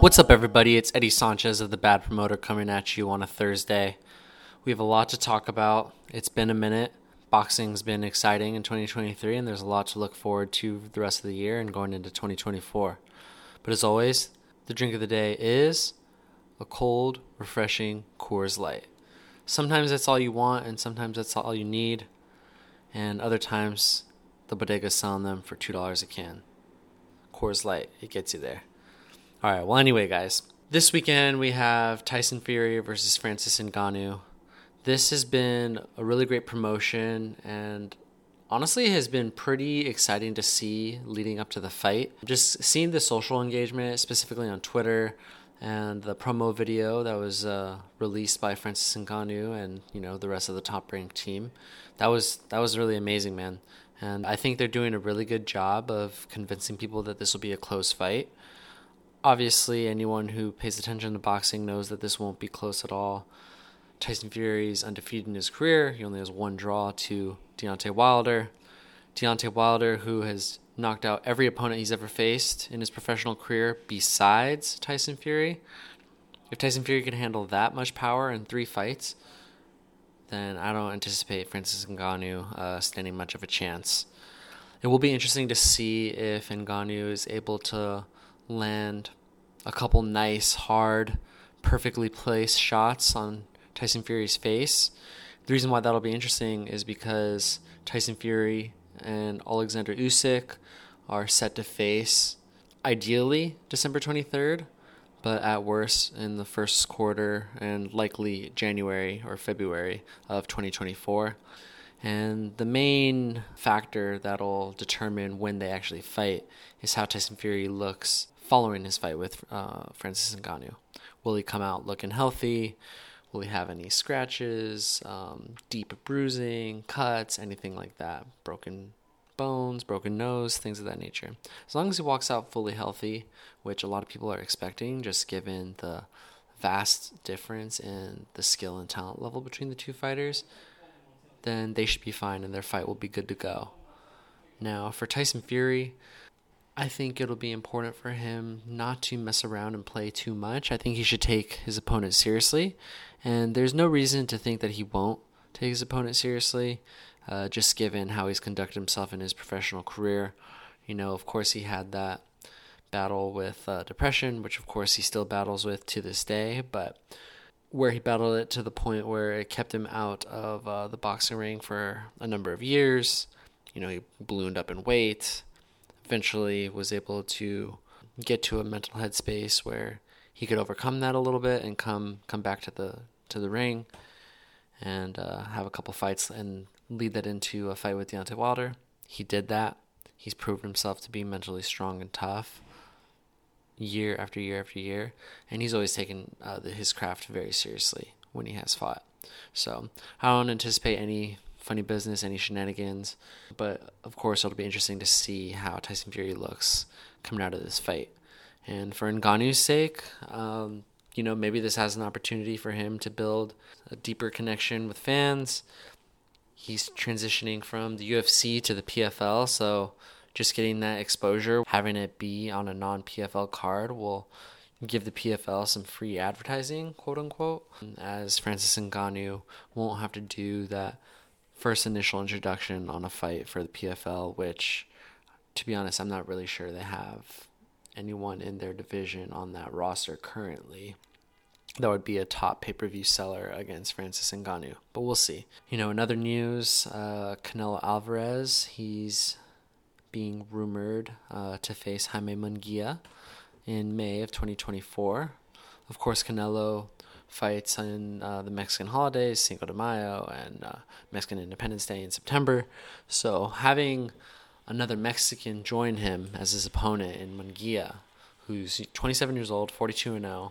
What's up, everybody? It's Eddie Sanchez of The Bad Promoter coming at you on a Thursday. We have a lot to talk about. It's been a minute. Boxing's been exciting in 2023, and there's a lot to look forward to the rest of the year and going into 2024. But as always, the drink of the day is a cold, refreshing Coors Light. Sometimes that's all you want, and sometimes that's all you need. And other times, the bodega's selling them for $2 a can. Coors Light, it gets you there. All right, well, anyway, guys, this weekend we have Tyson Fury versus Francis Ngannou. This has been a really great promotion and honestly has been pretty exciting to see leading up to the fight. Just seeing the social engagement, specifically on Twitter, and the promo video that was released by Francis Ngannou and, you know, the rest of the Top Rank team. That was really amazing, man. And I think they're doing a really good job of convincing people that this will be a close fight. Obviously, anyone who pays attention to boxing knows that this won't be close at all. Tyson Fury's undefeated in his career. He only has one draw to Deontay Wilder. Deontay Wilder, who has knocked out every opponent he's ever faced in his professional career besides Tyson Fury. If Tyson Fury can handle that much power in three fights, then I don't anticipate Francis Ngannou standing much of a chance. It will be interesting to see if Ngannou is able to land a couple nice, hard, perfectly placed shots on Tyson Fury's face. The reason why that'll be interesting is because Tyson Fury and Alexander Usyk are set to face, ideally, December 23rd, but at worst in the first quarter and likely January or February of 2024. And the main factor that'll determine when they actually fight is how Tyson Fury looks following his fight with Francis Ngannou. Will he come out looking healthy? Will he have any scratches, deep bruising, cuts, anything like that? Broken bones, broken nose, things of that nature. As long as he walks out fully healthy, which a lot of people are expecting, just given the vast difference in the skill and talent level between the two fighters, then they should be fine and their fight will be good to go. Now, for Tyson Fury, I think it'll be important for him not to mess around and play too much. I think he should take his opponent seriously, and there's no reason to think that he won't take his opponent seriously, just given how he's conducted himself in his professional career. You know, of course, he had that battle with depression, which, of course, he still battles with to this day, but where he battled it to the point where it kept him out of the boxing ring for a number of years. You know, he ballooned up in weight, eventually was able to get to a mental headspace where he could overcome that a little bit and come back to the ring and have a couple fights and lead that into a fight with Deontay Wilder. He did that. He's proven himself to be mentally strong and tough year after year after year, and he's always taken his craft very seriously when he has fought. So I don't anticipate any funny business, any shenanigans, but of course it'll be interesting to see how Tyson Fury looks coming out of this fight. And for Ngannou's sake, you know, maybe this has an opportunity for him to build a deeper connection with fans. He's transitioning from the UFC to the PFL, so just getting that exposure, having it be on a non-PFL card will give the PFL some free advertising, quote-unquote, as Francis Ngannou won't have to do that first initial introduction on a fight for the PFL, which, to be honest, I'm not really sure they have anyone in their division on that roster currently that would be a top pay-per-view seller against Francis Ngannou, but we'll see. You know, in other news, Canelo Alvarez, he's being rumored to face Jaime Munguia in May of 2024. Of course, Canelo fights on the Mexican holidays, Cinco de Mayo, and Mexican Independence Day in September. So having another Mexican join him as his opponent in Munguia, who's 27 years old, 42-0,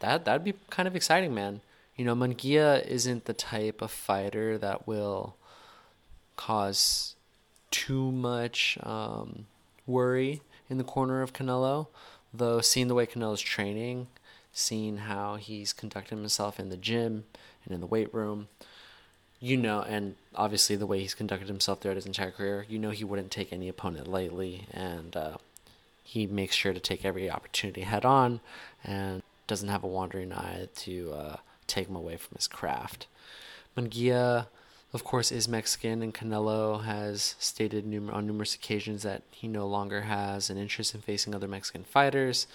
that'd be kind of exciting, man. You know, Munguia isn't the type of fighter that will cause too much worry in the corner of Canelo, though seeing the way Canelo's training, seeing how he's conducting himself in the gym and in the weight room, you know, and obviously the way he's conducted himself throughout his entire career, you know, he wouldn't take any opponent lightly, and he makes sure to take every opportunity head on and doesn't have a wandering eye to take him away from his craft. Munguia, of course, is Mexican, and Canelo has stated on numerous occasions that he no longer has an interest in facing other Mexican fighters.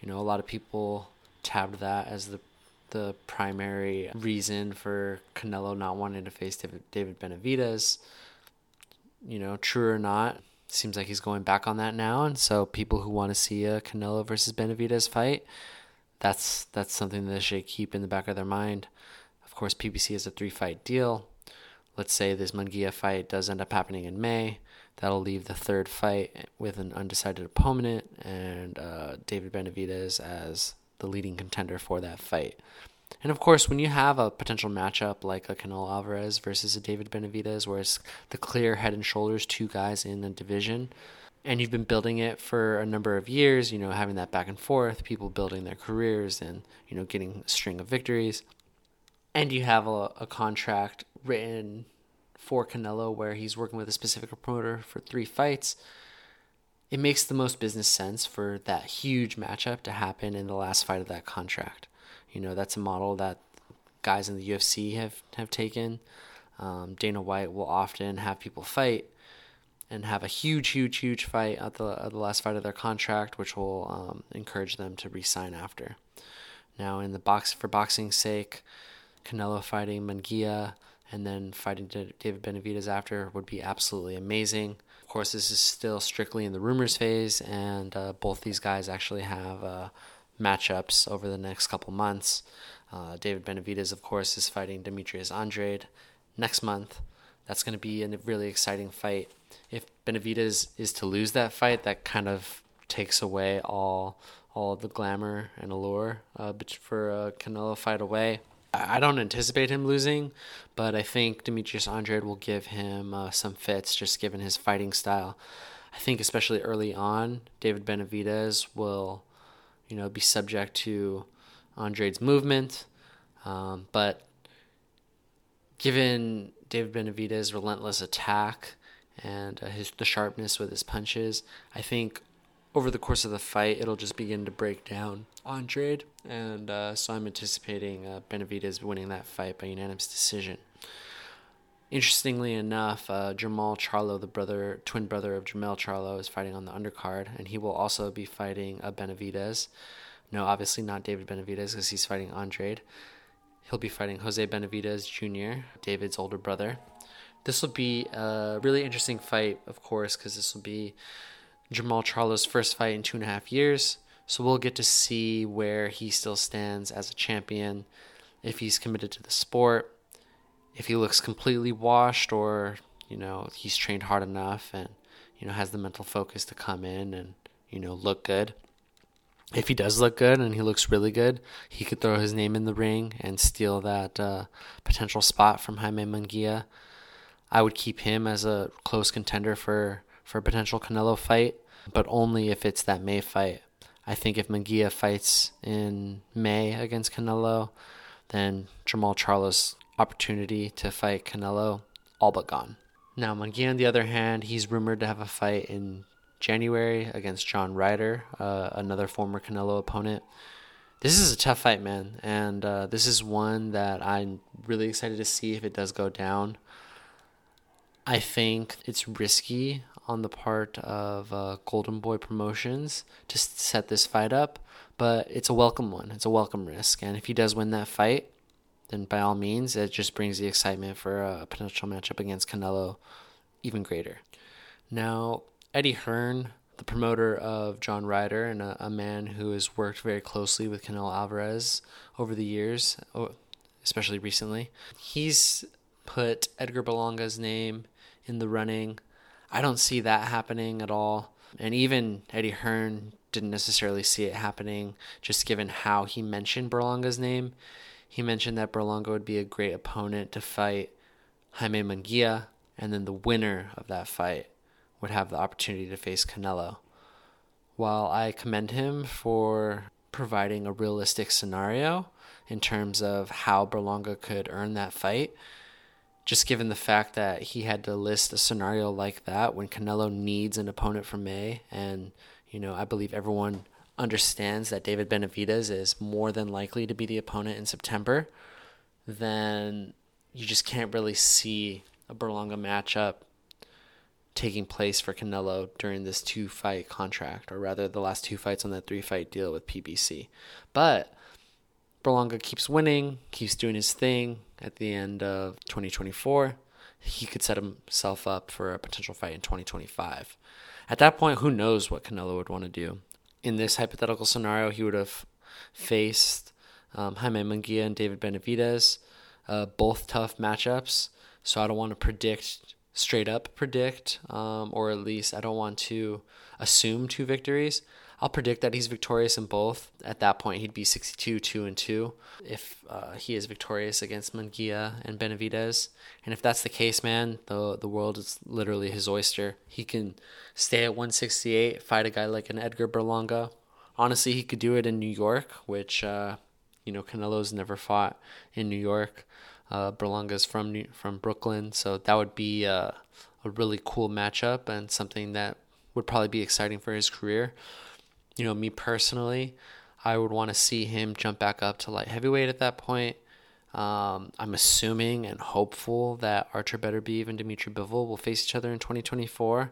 You know, a lot of people tabbed that as the primary reason for Canelo not wanting to face David Benavidez. You know, true or not, seems like he's going back on that now, and so people who want to see a Canelo versus Benavidez fight, that's something that they should keep in the back of their mind. Of course, PBC is a 3-fight deal. Let's say this Munguia fight does end up happening in May. That'll leave the third fight with an undecided opponent and David Benavidez as the leading contender for that fight. And of course, when you have a potential matchup like a Canelo Alvarez versus a David Benavidez, where it's the clear head and shoulders two guys in the division, and you've been building it for a number of years, you know, having that back and forth, people building their careers and, you know, getting a string of victories, and you have a contract written for Canelo where he's working with a specific promoter for 3 fights, it makes the most business sense for that huge matchup to happen in the last fight of that contract. You know, that's a model that guys in the UFC have taken. Dana White will often have people fight and have a huge fight at the last fight of their contract, which will encourage them to re-sign after. Now, in the box, for boxing's sake, Canelo fighting Munguia and then fighting David Benavidez after would be absolutely amazing. Of course, this is still strictly in the rumors phase, and both these guys actually have matchups over the next couple months. David Benavidez, of course, is fighting Demetrius Andrade next month. That's going to be a really exciting fight. If Benavidez is to lose that fight, that kind of takes away all the glamour and allure for a Canelo fight away. I don't anticipate him losing, but I think Demetrius Andrade will give him some fits, just given his fighting style. I think especially early on, David Benavidez will, you know, be subject to Andrade's movement. But given David Benavidez's relentless attack and the sharpness with his punches, I think over the course of the fight, it'll just begin to break down Andrade, and so I'm anticipating Benavidez winning that fight by unanimous decision. Interestingly enough, Jamal Charlo, the twin brother of Jamel Charlo, is fighting on the undercard, and he will also be fighting Benavidez. No, obviously not David Benavidez, because he's fighting Andrade. He'll be fighting Jose Benavidez Jr., David's older brother. This will be a really interesting fight, of course, because this will be Jamal Charlo's first fight in 2.5 years, so we'll get to see where he still stands as a champion, if he's committed to the sport, if he looks completely washed, or, you know, he's trained hard enough and, you know, has the mental focus to come in and, you know, look good. If he does look good and he looks really good, he could throw his name in the ring and steal that potential spot from Jaime Munguia. I would keep him as a close contender for a potential Canelo fight, but only if it's that May fight. I think if Munguia fights in May against Canelo, then Jamal Charlo's opportunity to fight Canelo all but gone. Now, Munguia, on the other hand, he's rumored to have a fight in January against John Ryder, another former Canelo opponent. This is a tough fight, man, and this is one that I'm really excited to see if it does go down. I think it's risky on the part of Golden Boy Promotions to set this fight up, but it's a welcome one. It's a welcome risk, and if he does win that fight, then by all means, it just brings the excitement for a potential matchup against Canelo even greater. Now, Eddie Hearn, the promoter of John Ryder, and a man who has worked very closely with Canelo Alvarez over the years, especially recently, he's put Edgar Berlanga's name in the running. I don't see that happening at all. And even Eddie Hearn didn't necessarily see it happening, just given how he mentioned Berlanga's name. He mentioned that Berlanga would be a great opponent to fight Jaime Munguia, and then the winner of that fight would have the opportunity to face Canelo. While I commend him for providing a realistic scenario in terms of how Berlanga could earn that fight, just given the fact that he had to list a scenario like that when Canelo needs an opponent for May and, You know, I believe everyone understands that David Benavidez is more than likely to be the opponent in September. Then you just can't really see a Berlanga matchup taking place for Canelo during this 2-fight contract, or rather the last 2 fights on that 3-fight deal with PBC. But Berlanga keeps winning, keeps doing his thing. At the end of 2024, he could set himself up for a potential fight in 2025. At that point, who knows what Canelo would want to do. In this hypothetical scenario, he would have faced Jaime Munguia and David Benavidez, both tough matchups. So I don't want to predict, or at least I don't want to assume 2 victories. I'll predict that he's victorious in both. At that point, he'd be 62-2-2 if he is victorious against Munguia and Benavidez. And if that's the case, man, the world is literally his oyster. He can stay at 168, fight a guy like an Edgar Berlanga. Honestly, he could do it in New York, which Canelo's never fought in New York. Berlanga's from Brooklyn, so that would be a really cool matchup and something that would probably be exciting for his career. You know, me personally, I would want to see him jump back up to light heavyweight at that point. I'm assuming and hopeful that Artur Beterbiev and Dimitri Bivol will face each other in 2024.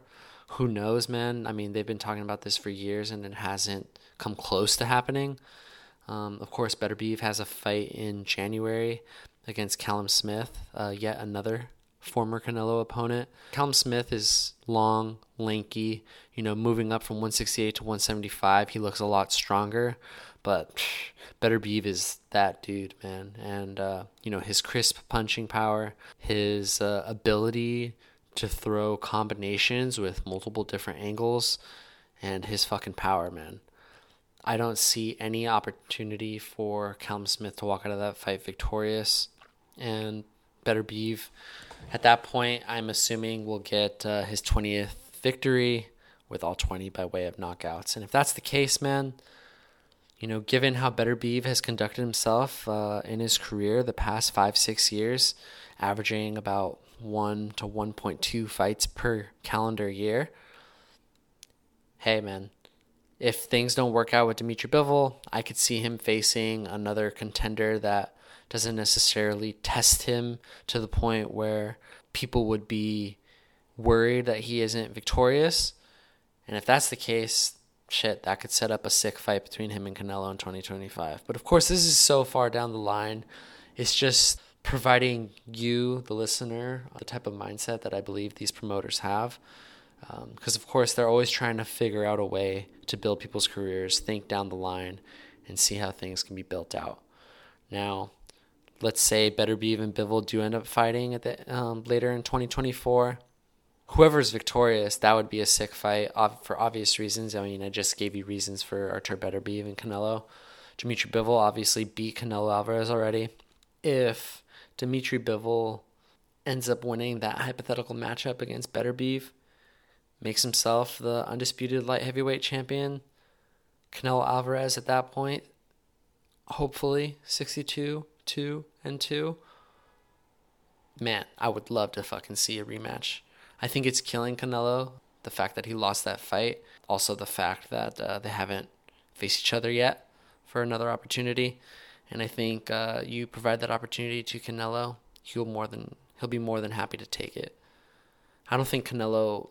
Who knows, man? I mean, they've been talking about this for years, and it hasn't come close to happening. Of course, Beterbiev has a fight in January against Callum Smith, yet another former Canelo opponent. Callum Smith is long, lanky, moving up from 168 to 175. He looks a lot stronger, but Beterbiev is that dude, man. And, his crisp punching power, his ability to throw combinations with multiple different angles, and his fucking power, man. I don't see any opportunity for Callum Smith to walk out of that fight victorious. And Beterbiev, at that point, I'm assuming will get his 20th victory with all 20 by way of knockouts. And if that's the case, man, given how Beterbiev has conducted himself in his career the past 5-6 years, averaging about 1 to 1.2 fights per calendar year, hey, man. If things don't work out with Dimitri Bivol, I could see him facing another contender that doesn't necessarily test him to the point where people would be worried that he isn't victorious. And if that's the case, shit, that could set up a sick fight between him and Canelo in 2025. But of course, this is so far down the line. It's just providing you, the listener, the type of mindset that I believe these promoters have. Because, of course, they're always trying to figure out a way to build people's careers, think down the line, and see how things can be built out. Now, let's say Beterbiev and Bivol do end up fighting at the later in 2024. Whoever's victorious, that would be a sick fight for obvious reasons. I mean, I just gave you reasons for Artur Beterbiev and Canelo. Dimitri Bivol obviously beat Canelo Alvarez already. If Dimitri Bivol ends up winning that hypothetical matchup against Beterbiev, makes himself the undisputed light heavyweight champion. Canelo Alvarez at that point, hopefully 62-2-2. Man, I would love to fucking see a rematch. I think it's killing Canelo, the fact that he lost that fight. Also the fact that they haven't faced each other yet for another opportunity. And I think you provide that opportunity to Canelo, he'll be more than happy to take it. I don't think Canelo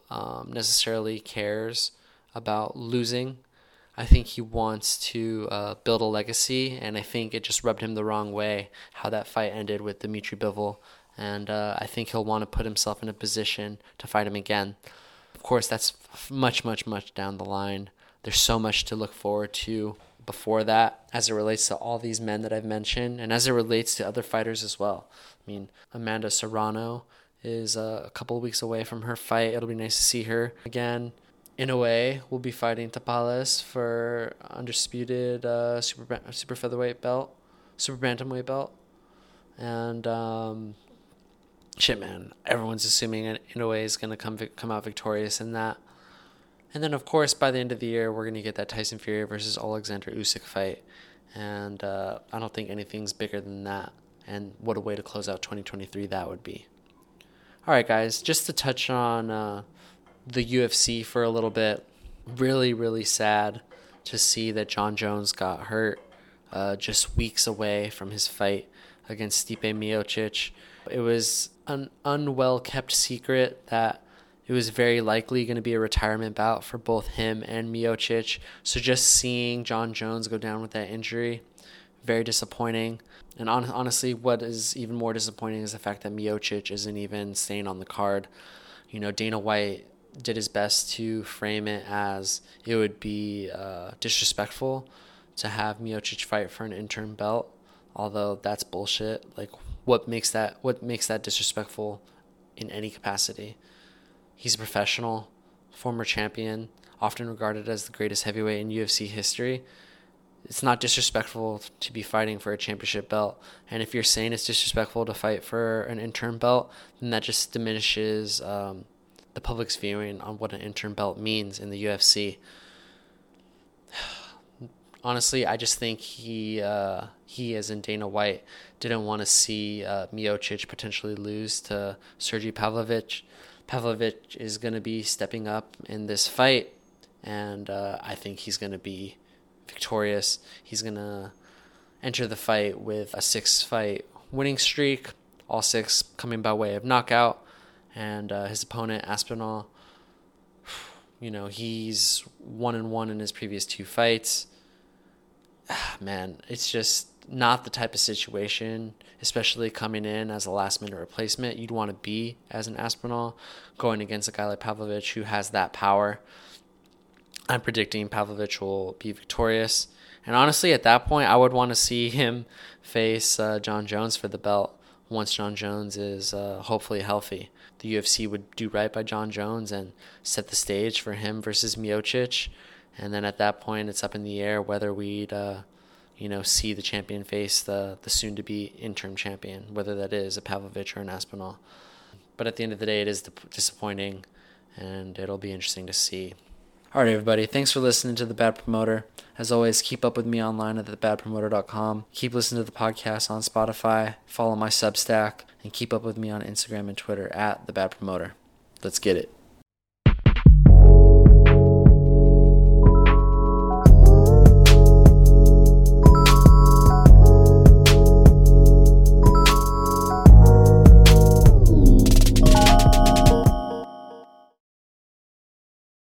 necessarily cares about losing. I think he wants to build a legacy, and I think it just rubbed him the wrong way how that fight ended with Dimitri Bivol, and I think he'll want to put himself in a position to fight him again. Of course, that's much, much, much down the line. There's so much to look forward to before that as it relates to all these men that I've mentioned, and as it relates to other fighters as well. I mean, Amanda Serrano is a couple of weeks away from her fight. It'll be nice to see her again. Inoue will be fighting Tapales for undisputed super featherweight belt, super bantamweight belt. And shit, man, everyone's assuming Inoue is going to come out victorious in that. And then, of course, by the end of the year, we're going to get that Tyson Fury versus Alexander Usyk fight. And I don't think anything's bigger than that. And what a way to close out 2023 that would be. All right, guys, just to touch on the UFC for a little bit, really, really sad to see that John Jones got hurt just weeks away from his fight against Stipe Miocic. It was an unwell-kept secret that it was very likely going to be a retirement bout for both him and Miocic. So just seeing John Jones go down with that injury, very disappointing. And honestly, what is even more disappointing is the fact that Miocic isn't even staying on the card. You know, Dana White did his best to frame it as it would be disrespectful to have Miocic fight for an interim belt, although that's bullshit. Like, what makes that disrespectful in any capacity? He's a professional, former champion, often regarded as the greatest heavyweight in UFC history. It's not disrespectful to be fighting for a championship belt. And if you're saying it's disrespectful to fight for an interim belt, then that just diminishes the public's viewing on what an interim belt means in the UFC. Honestly, I just think he as in Dana White, didn't want to see Miocic potentially lose to Sergei Pavlovich. Pavlovich is going to be stepping up in this fight, and I think he's going to be victorious. He's going to enter the fight with a 6-fight winning streak, all 6 coming by way of knockout, and his opponent, Aspinall, you know, he's 1-1 in his previous 2 fights. Man, it's just not the type of situation, especially coming in as a last-minute replacement, you'd want to be as an Aspinall, going against a guy like Pavlovich who has that power. I'm predicting Pavlovich will be victorious. And honestly, at that point, I would want to see him face John Jones for the belt once John Jones is hopefully healthy. The UFC would do right by John Jones and set the stage for him versus Miocic. And then at that point, it's up in the air whether we'd see the champion face the soon-to-be interim champion, whether that is a Pavlovich or an Aspinall. But at the end of the day, it is disappointing, and it'll be interesting to see. All right, everybody, thanks for listening to The Bad Promoter. As always, keep up with me online at TheBadPromoter.com. Keep listening to the podcast on Spotify, follow my Substack, and keep up with me on Instagram and Twitter at TheBadPromoter. Let's get it.